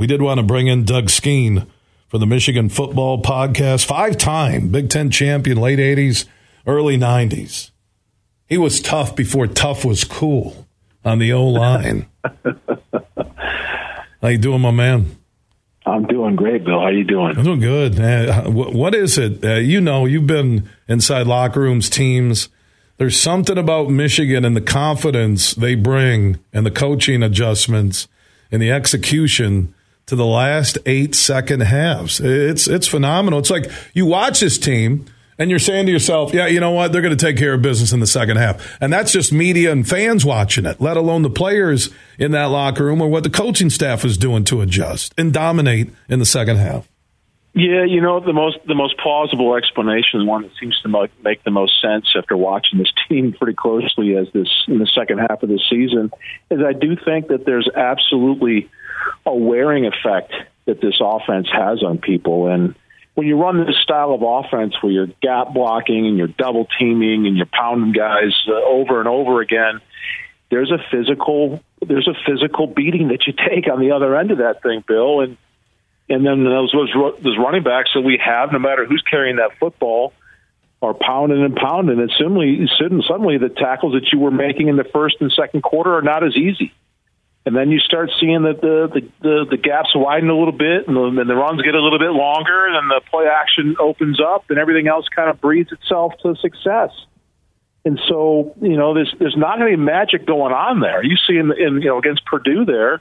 We did want to bring in Doug Skene from the Michigan Football Podcast, five-time Big Ten champion, late 80s, early 90s. He was tough before tough was cool on the O-line. How you doing, my man? I'm doing great, Bill. How you doing? I'm doing good. What is it? You know, you've been inside locker rooms, teams. There's something about Michigan and the confidence they bring and the coaching adjustments and the execution to the last 8 second halves. It's phenomenal. It's like you watch this team and you're saying to yourself, yeah, you know what? They're going to take care of business in the second half. And that's just media and fans watching it, let alone the players in that locker room or what the coaching staff is doing to adjust and dominate in the second half. Yeah, you know, the most plausible explanation, one that seems to make the most sense after watching this team pretty closely as this in the second half of the season, is I do think that there's absolutely a wearing effect that this offense has on people. And when you run this style of offense where you're gap blocking and you're double teaming and you're pounding guys over and over again, there's a physical beating that you take on the other end of that thing, Bill. And then those running backs that we have, no matter who's carrying that football, are pounding and pounding. And suddenly the tackles that you were making in the first and second quarter are not as easy. And then you start seeing that the gaps widen a little bit, and the runs get a little bit longer, and then the play action opens up, and everything else kind of breeds itself to success. And so, you know, there's not any magic going on there. You see in against Purdue there,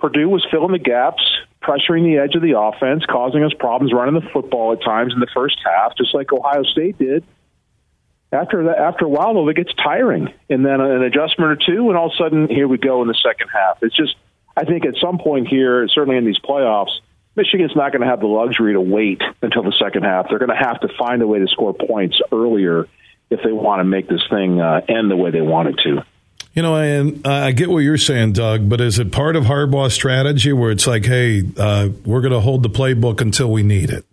Purdue was filling the gaps, pressuring the edge of the offense, causing us problems running the football at times in the first half, just like Ohio State did. After a while, though, it gets tiring, and then an adjustment or two, and all of a sudden, here we go in the second half. It's just, I think at some point here, certainly in these playoffs, Michigan's not going to have the luxury to wait until the second half. They're going to have to find a way to score points earlier if they want to make this thing end the way they want it to. You know, and I get what you're saying, Doug, but is it part of Harbaugh's strategy where it's like, hey, we're going to hold the playbook until we need it?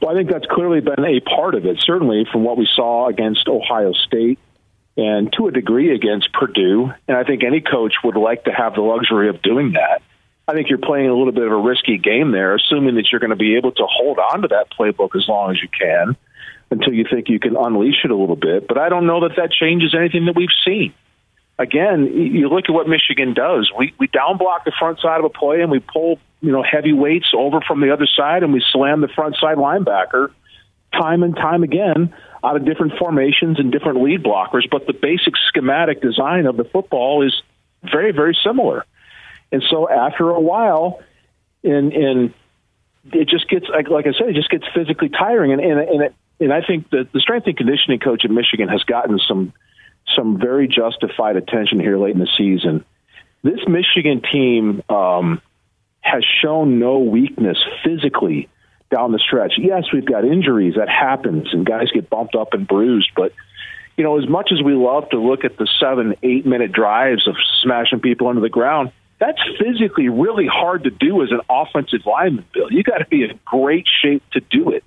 Well, I think that's clearly been a part of it, certainly from what we saw against Ohio State and to a degree against Purdue. And I think any coach would like to have the luxury of doing that. I think you're playing a little bit of a risky game there, assuming that you're going to be able to hold on to that playbook as long as you can until you think you can unleash it a little bit. But I don't know that changes anything that we've seen. Again, you look at what Michigan does. We down block the front side of a play, and we pull heavy weights over from the other side, and we slam the front side linebacker time and time again out of different formations and different lead blockers. But the basic schematic design of the football is very, very similar. And so after a while, it just gets, like I said, it just gets physically tiring. And I think that the strength and conditioning coach at Michigan has gotten some very justified attention here late in the season. This Michigan team has shown no weakness physically down the stretch. Yes, we've got injuries. That happens, and guys get bumped up and bruised. But, you know, as much as we love to look at the 7-8 minute drives of smashing people under the ground, that's physically really hard to do as an offensive lineman, Bill. You got to be in great shape to do it.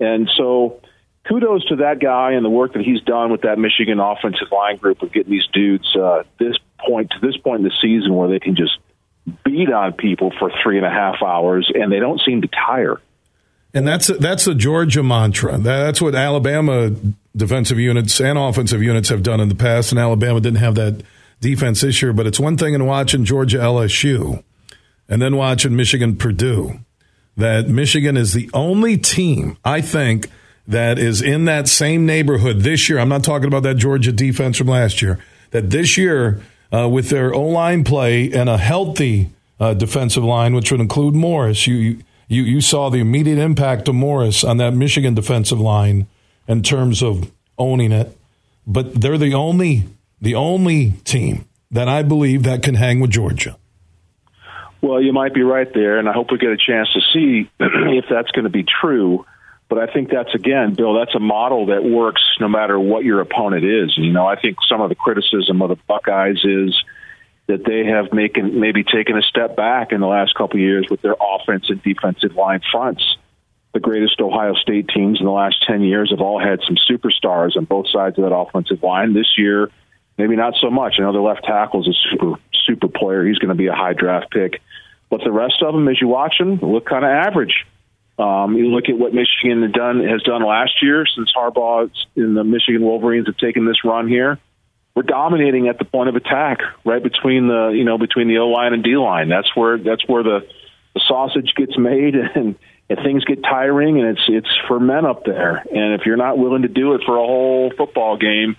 And so kudos to that guy and the work that he's done with that Michigan offensive line group of getting these dudes to this point in the season where they can just beat on people for 3.5 hours, and they don't seem to tire. And that's the Georgia mantra. That's what Alabama defensive units and offensive units have done in the past, and Alabama didn't have that defense this year. But it's one thing in watching Georgia LSU and then watching Michigan Purdue. That Michigan is the only team, I think, that is in that same neighborhood this year. I'm not talking about that Georgia defense from last year. That this year, with their O-line play and a healthy defensive line, which would include Morris, you saw the immediate impact of Morris on that Michigan defensive line in terms of owning it. But they're the only team that I believe that can hang with Georgia. Well, you might be right there, and I hope we get a chance to see if that's going to be true. But I think that's, again, Bill, that's a model that works no matter what your opponent is. You know, I think some of the criticism of the Buckeyes is that they have maybe taken a step back in the last couple of years with their offense and defensive line fronts. The greatest Ohio State teams in the last 10 years have all had some superstars on both sides of that offensive line. This year, maybe not so much. I know their left tackle is a super player. He's going to be a high draft pick. But the rest of them, as you watch them, look kind of average. You look at what Michigan has done last year since Harbaugh and the Michigan Wolverines have taken this run here. We're dominating at the point of attack, right between the O line and D line. That's where the sausage gets made and things get tiring, and it's for men up there. And if you're not willing to do it for a whole football game,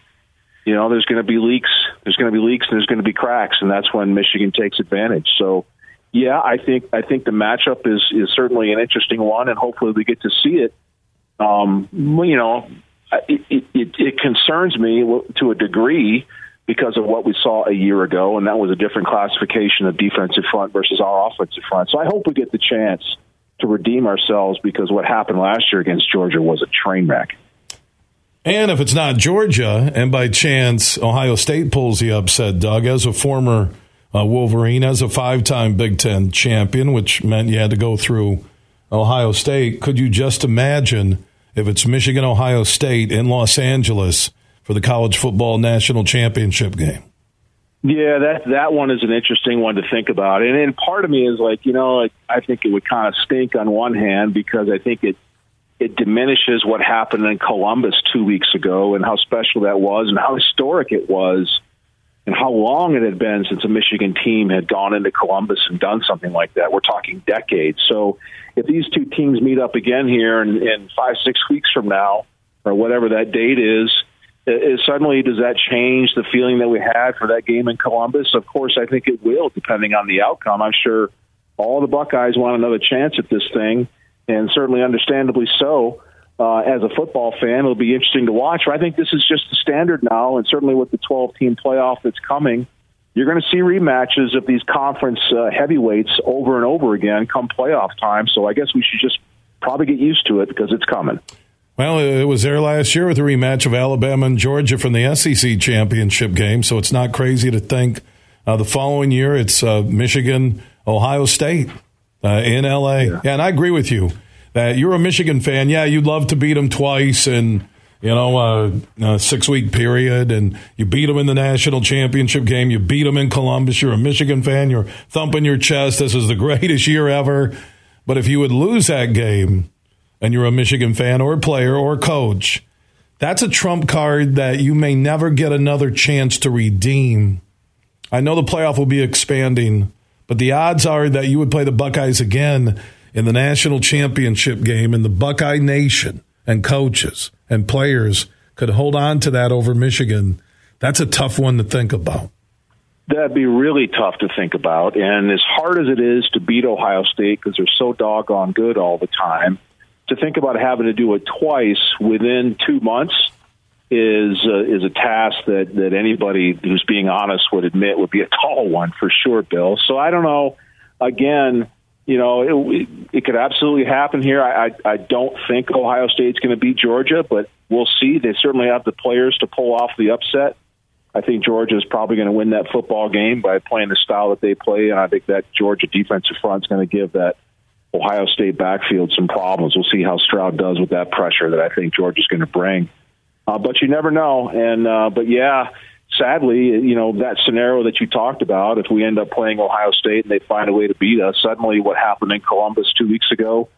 you know there's going to be leaks. There's going to be leaks, and there's going to be cracks, and that's when Michigan takes advantage. So, yeah, I think the matchup is certainly an interesting one, and hopefully we get to see it. It concerns me to a degree because of what we saw a year ago, and that was a different classification of defensive front versus our offensive front. So I hope we get the chance to redeem ourselves, because what happened last year against Georgia was a train wreck. And if it's not Georgia, and by chance Ohio State pulls the upset, Doug, as a former Wolverine, as a five-time Big Ten champion, which meant you had to go through Ohio State, could you just imagine if it's Michigan, Ohio State in Los Angeles for the college football national championship game? Yeah, that one is an interesting one to think about. And part of me is like, I think it would kind of stink on one hand, because I think it diminishes what happened in Columbus 2 weeks ago and how special that was and how historic it was and how long it had been since a Michigan team had gone into Columbus and done something like that. We're talking decades. So if these two teams meet up again here in 5-6 weeks from now, or whatever that date is, suddenly does that change the feeling that we had for that game in Columbus? Of course, I think it will, depending on the outcome. I'm sure all the Buckeyes want another chance at this thing, and certainly understandably so. As a football fan, it'll be interesting to watch. I think this is just the standard now, and certainly with the 12-team playoff that's coming, you're going to see rematches of these conference heavyweights over and over again come playoff time. So I guess we should just probably get used to it, because it's coming. Well, it was there last year with a rematch of Alabama and Georgia from the SEC championship game, so it's not crazy to think the following year it's Michigan, Ohio State in L.A. Yeah. Yeah, and I agree with you. That you're a Michigan fan, yeah, you'd love to beat them twice in, a 6-week period, and you beat them in the national championship game, you beat them in Columbus, you're a Michigan fan, you're thumping your chest, this is the greatest year ever. But if you would lose that game, and you're a Michigan fan or player or coach, that's a trump card that you may never get another chance to redeem. I know the playoff will be expanding, but the odds are that you would play the Buckeyes again in the national championship game, and the Buckeye Nation and coaches and players could hold on to that over Michigan. That's a tough one to think about. That'd be really tough to think about. And as hard as it is to beat Ohio State, because they're so doggone good all the time, to think about having to do it twice within 2 months is a task that anybody who's being honest would admit would be a tall one for sure, Bill. So I don't know. Again, it could absolutely happen here. I don't think Ohio State's going to beat Georgia, but we'll see. They certainly have the players to pull off the upset. I think Georgia is probably going to win that football game by playing the style that they play, and I think that Georgia defensive front is going to give that Ohio State backfield some problems. We'll see how Stroud does with that pressure that I think Georgia's going to bring. But you never know. But sadly, that scenario that you talked about, if we end up playing Ohio State and they find a way to beat us, suddenly what happened in Columbus 2 weeks ago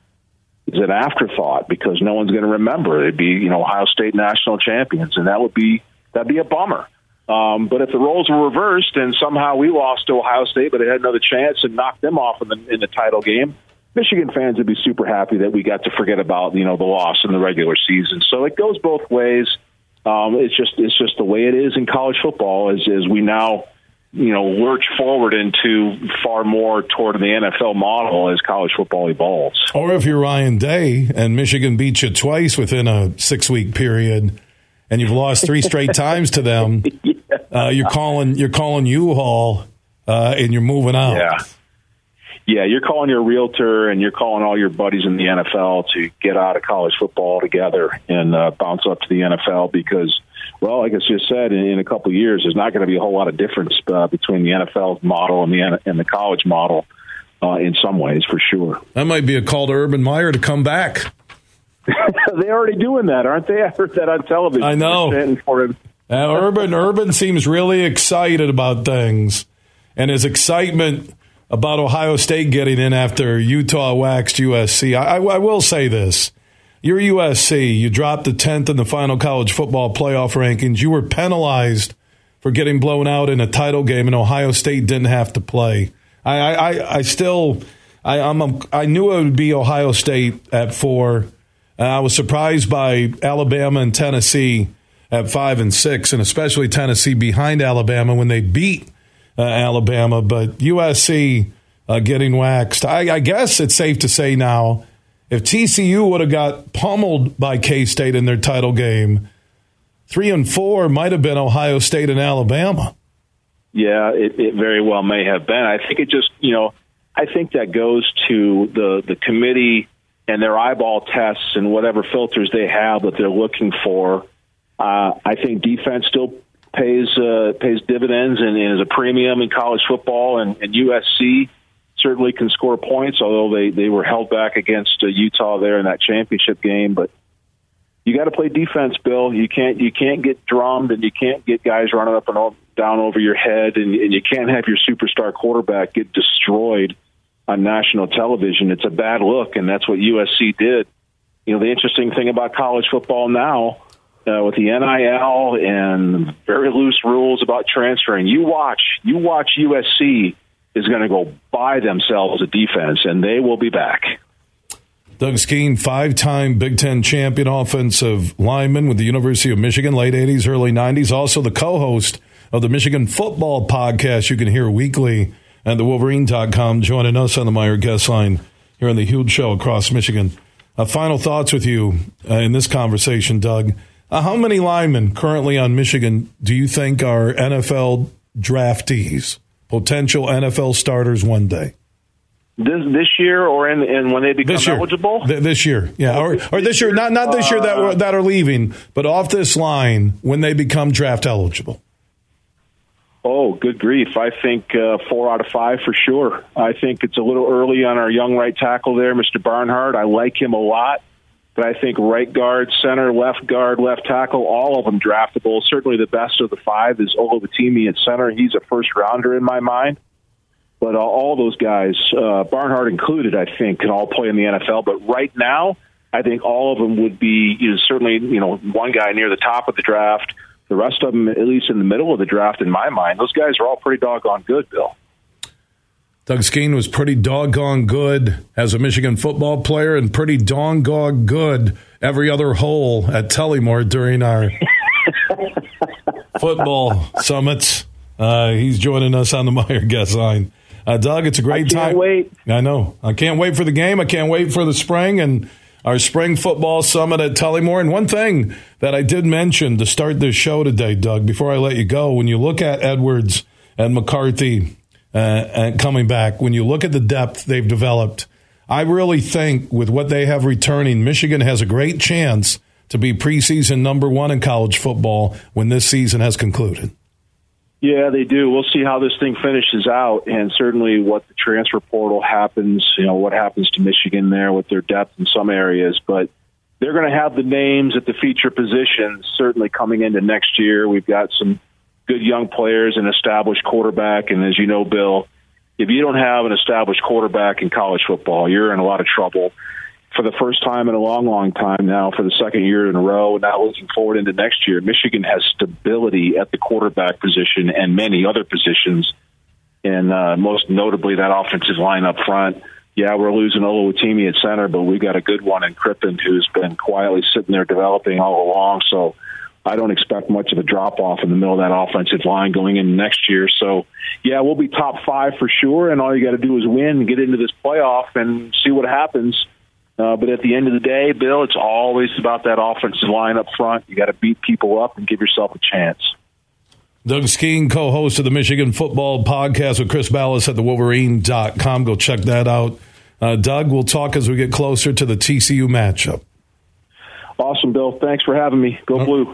is an afterthought, because no one's going to remember. It'd be, Ohio State national champions, and that'd be a bummer. But if the roles were reversed and somehow we lost to Ohio State, but it had another chance and knocked them off in the title game, Michigan fans would be super happy that we got to forget about, the loss in the regular season. So it goes both ways. It's just the way it is in college football as we now, lurch forward into far more toward the NFL model as college football evolves. Or if you're Ryan Day and Michigan beat you twice within a 6-week period and you've lost three straight times to them, you're calling U-Haul and you're moving out. Yeah, you're calling your realtor and you're calling all your buddies in the NFL to get out of college football together and bounce up to the NFL, because, well, like I just said, in a couple of years, there's not going to be a whole lot of difference between the NFL model and the college model in some ways, for sure. That might be a call to Urban Meyer to come back. They're already doing that, aren't they? I heard that on television. I know. Urban seems really excited about things, and his excitement about Ohio State getting in after Utah waxed USC. I will say this. You're USC. You dropped to 10th in the final college football playoff rankings. You were penalized for getting blown out in a title game, and Ohio State didn't have to play. I knew it would be Ohio State at 4. I was surprised by Alabama and Tennessee at 5 and 6, and especially Tennessee behind Alabama when they beat Alabama. But USC getting waxed. I guess it's safe to say now, if TCU would have got pummeled by K-State in their title game, 3 and 4 might have been Ohio State and Alabama. Yeah, it very well may have been. I think it just, I think that goes to the committee and their eyeball tests and whatever filters they have that they're looking for. I think defense still pays dividends and is a premium in college football, and USC certainly can score points, although they were held back against Utah there in that championship game. But you got to play defense, Bill. You can't get drummed, and you can't get guys running up and down over your head, and you can't have your superstar quarterback get destroyed on national television. It's a bad look, and that's what USC did. The interesting thing about college football now, with the NIL and very loose rules about transferring, you watch USC is going to go buy themselves a defense, and they will be back. Doug Skene, 5-time Big Ten champion offensive lineman with the University of Michigan, late 80s, early 90s. Also the co-host of the Michigan Football Podcast you can hear weekly at theWolverine.com, joining us on the Meyer Guest Line here on The Huge Show across Michigan. Final thoughts with you in this conversation, Doug. How many linemen currently on Michigan do you think are NFL draftees, potential NFL starters one day? This year, or in when they become eligible? This year, yeah, or this year, not this year that are leaving, but off this line when they become draft eligible. Oh, good grief! I think 4 out of 5 for sure. I think it's a little early on our young right tackle there, Mr. Barnhart. I like him a lot, but I think right guard, center, left guard, left tackle, all of them draftable. certainly the best of the 5 is Olo Batimi at center. He's a first-rounder in my mind. But all those guys, Barnhart included, I think, can all play in the NFL. But right now, I think all of them would be certainly one guy near the top of the draft, the rest of them at least in the middle of the draft in my mind. Those guys are all pretty doggone good, Bill. Doug Skene was pretty doggone good as a Michigan football player and pretty doggone good every other hole at Tullymore during our football summits. He's joining us on the Meyer Guest Line. Doug, it's a great time. I can't wait. I know. I can't wait for the game. I can't wait for the spring and our spring football summit at Tullymore. And one thing that I did mention to start this show today, Doug, before I let you go, when you look at Edwards and McCarthy and coming back, when you look at the depth they've developed, I really think with what they have returning, Michigan has a great chance to be preseason number 1 in college football when this season has concluded. Yeah, they do. We'll see how this thing finishes out, and certainly what the transfer portal happens, what happens to Michigan there with their depth in some areas. But they're going to have the names at the feature positions certainly coming into next year. We've got some good young players, an established quarterback, and as you know, Bill, if you don't have an established quarterback in college football, you're in a lot of trouble. For the first time in a long, long time now, for the second year in a row, now looking forward into next year, Michigan has stability at the quarterback position and many other positions, and most notably that offensive line up front. Yeah, we're losing Olo Batimi at center, but we got a good one in Crippen who's been quietly sitting there developing all along, so I don't expect much of a drop-off in the middle of that offensive line going into next year. So, yeah, we'll be top 5 for sure, and all you got to do is win, get into this playoff, and see what happens. But at the end of the day, Bill, it's always about that offensive line up front. You got to beat people up and give yourself a chance. Doug Skene, co-host of the Michigan Football Podcast with Chris Ballas at theWolverine.com. Go check that out. Doug, we'll talk as we get closer to the TCU matchup. Awesome, Bill. Thanks for having me. Go Blue.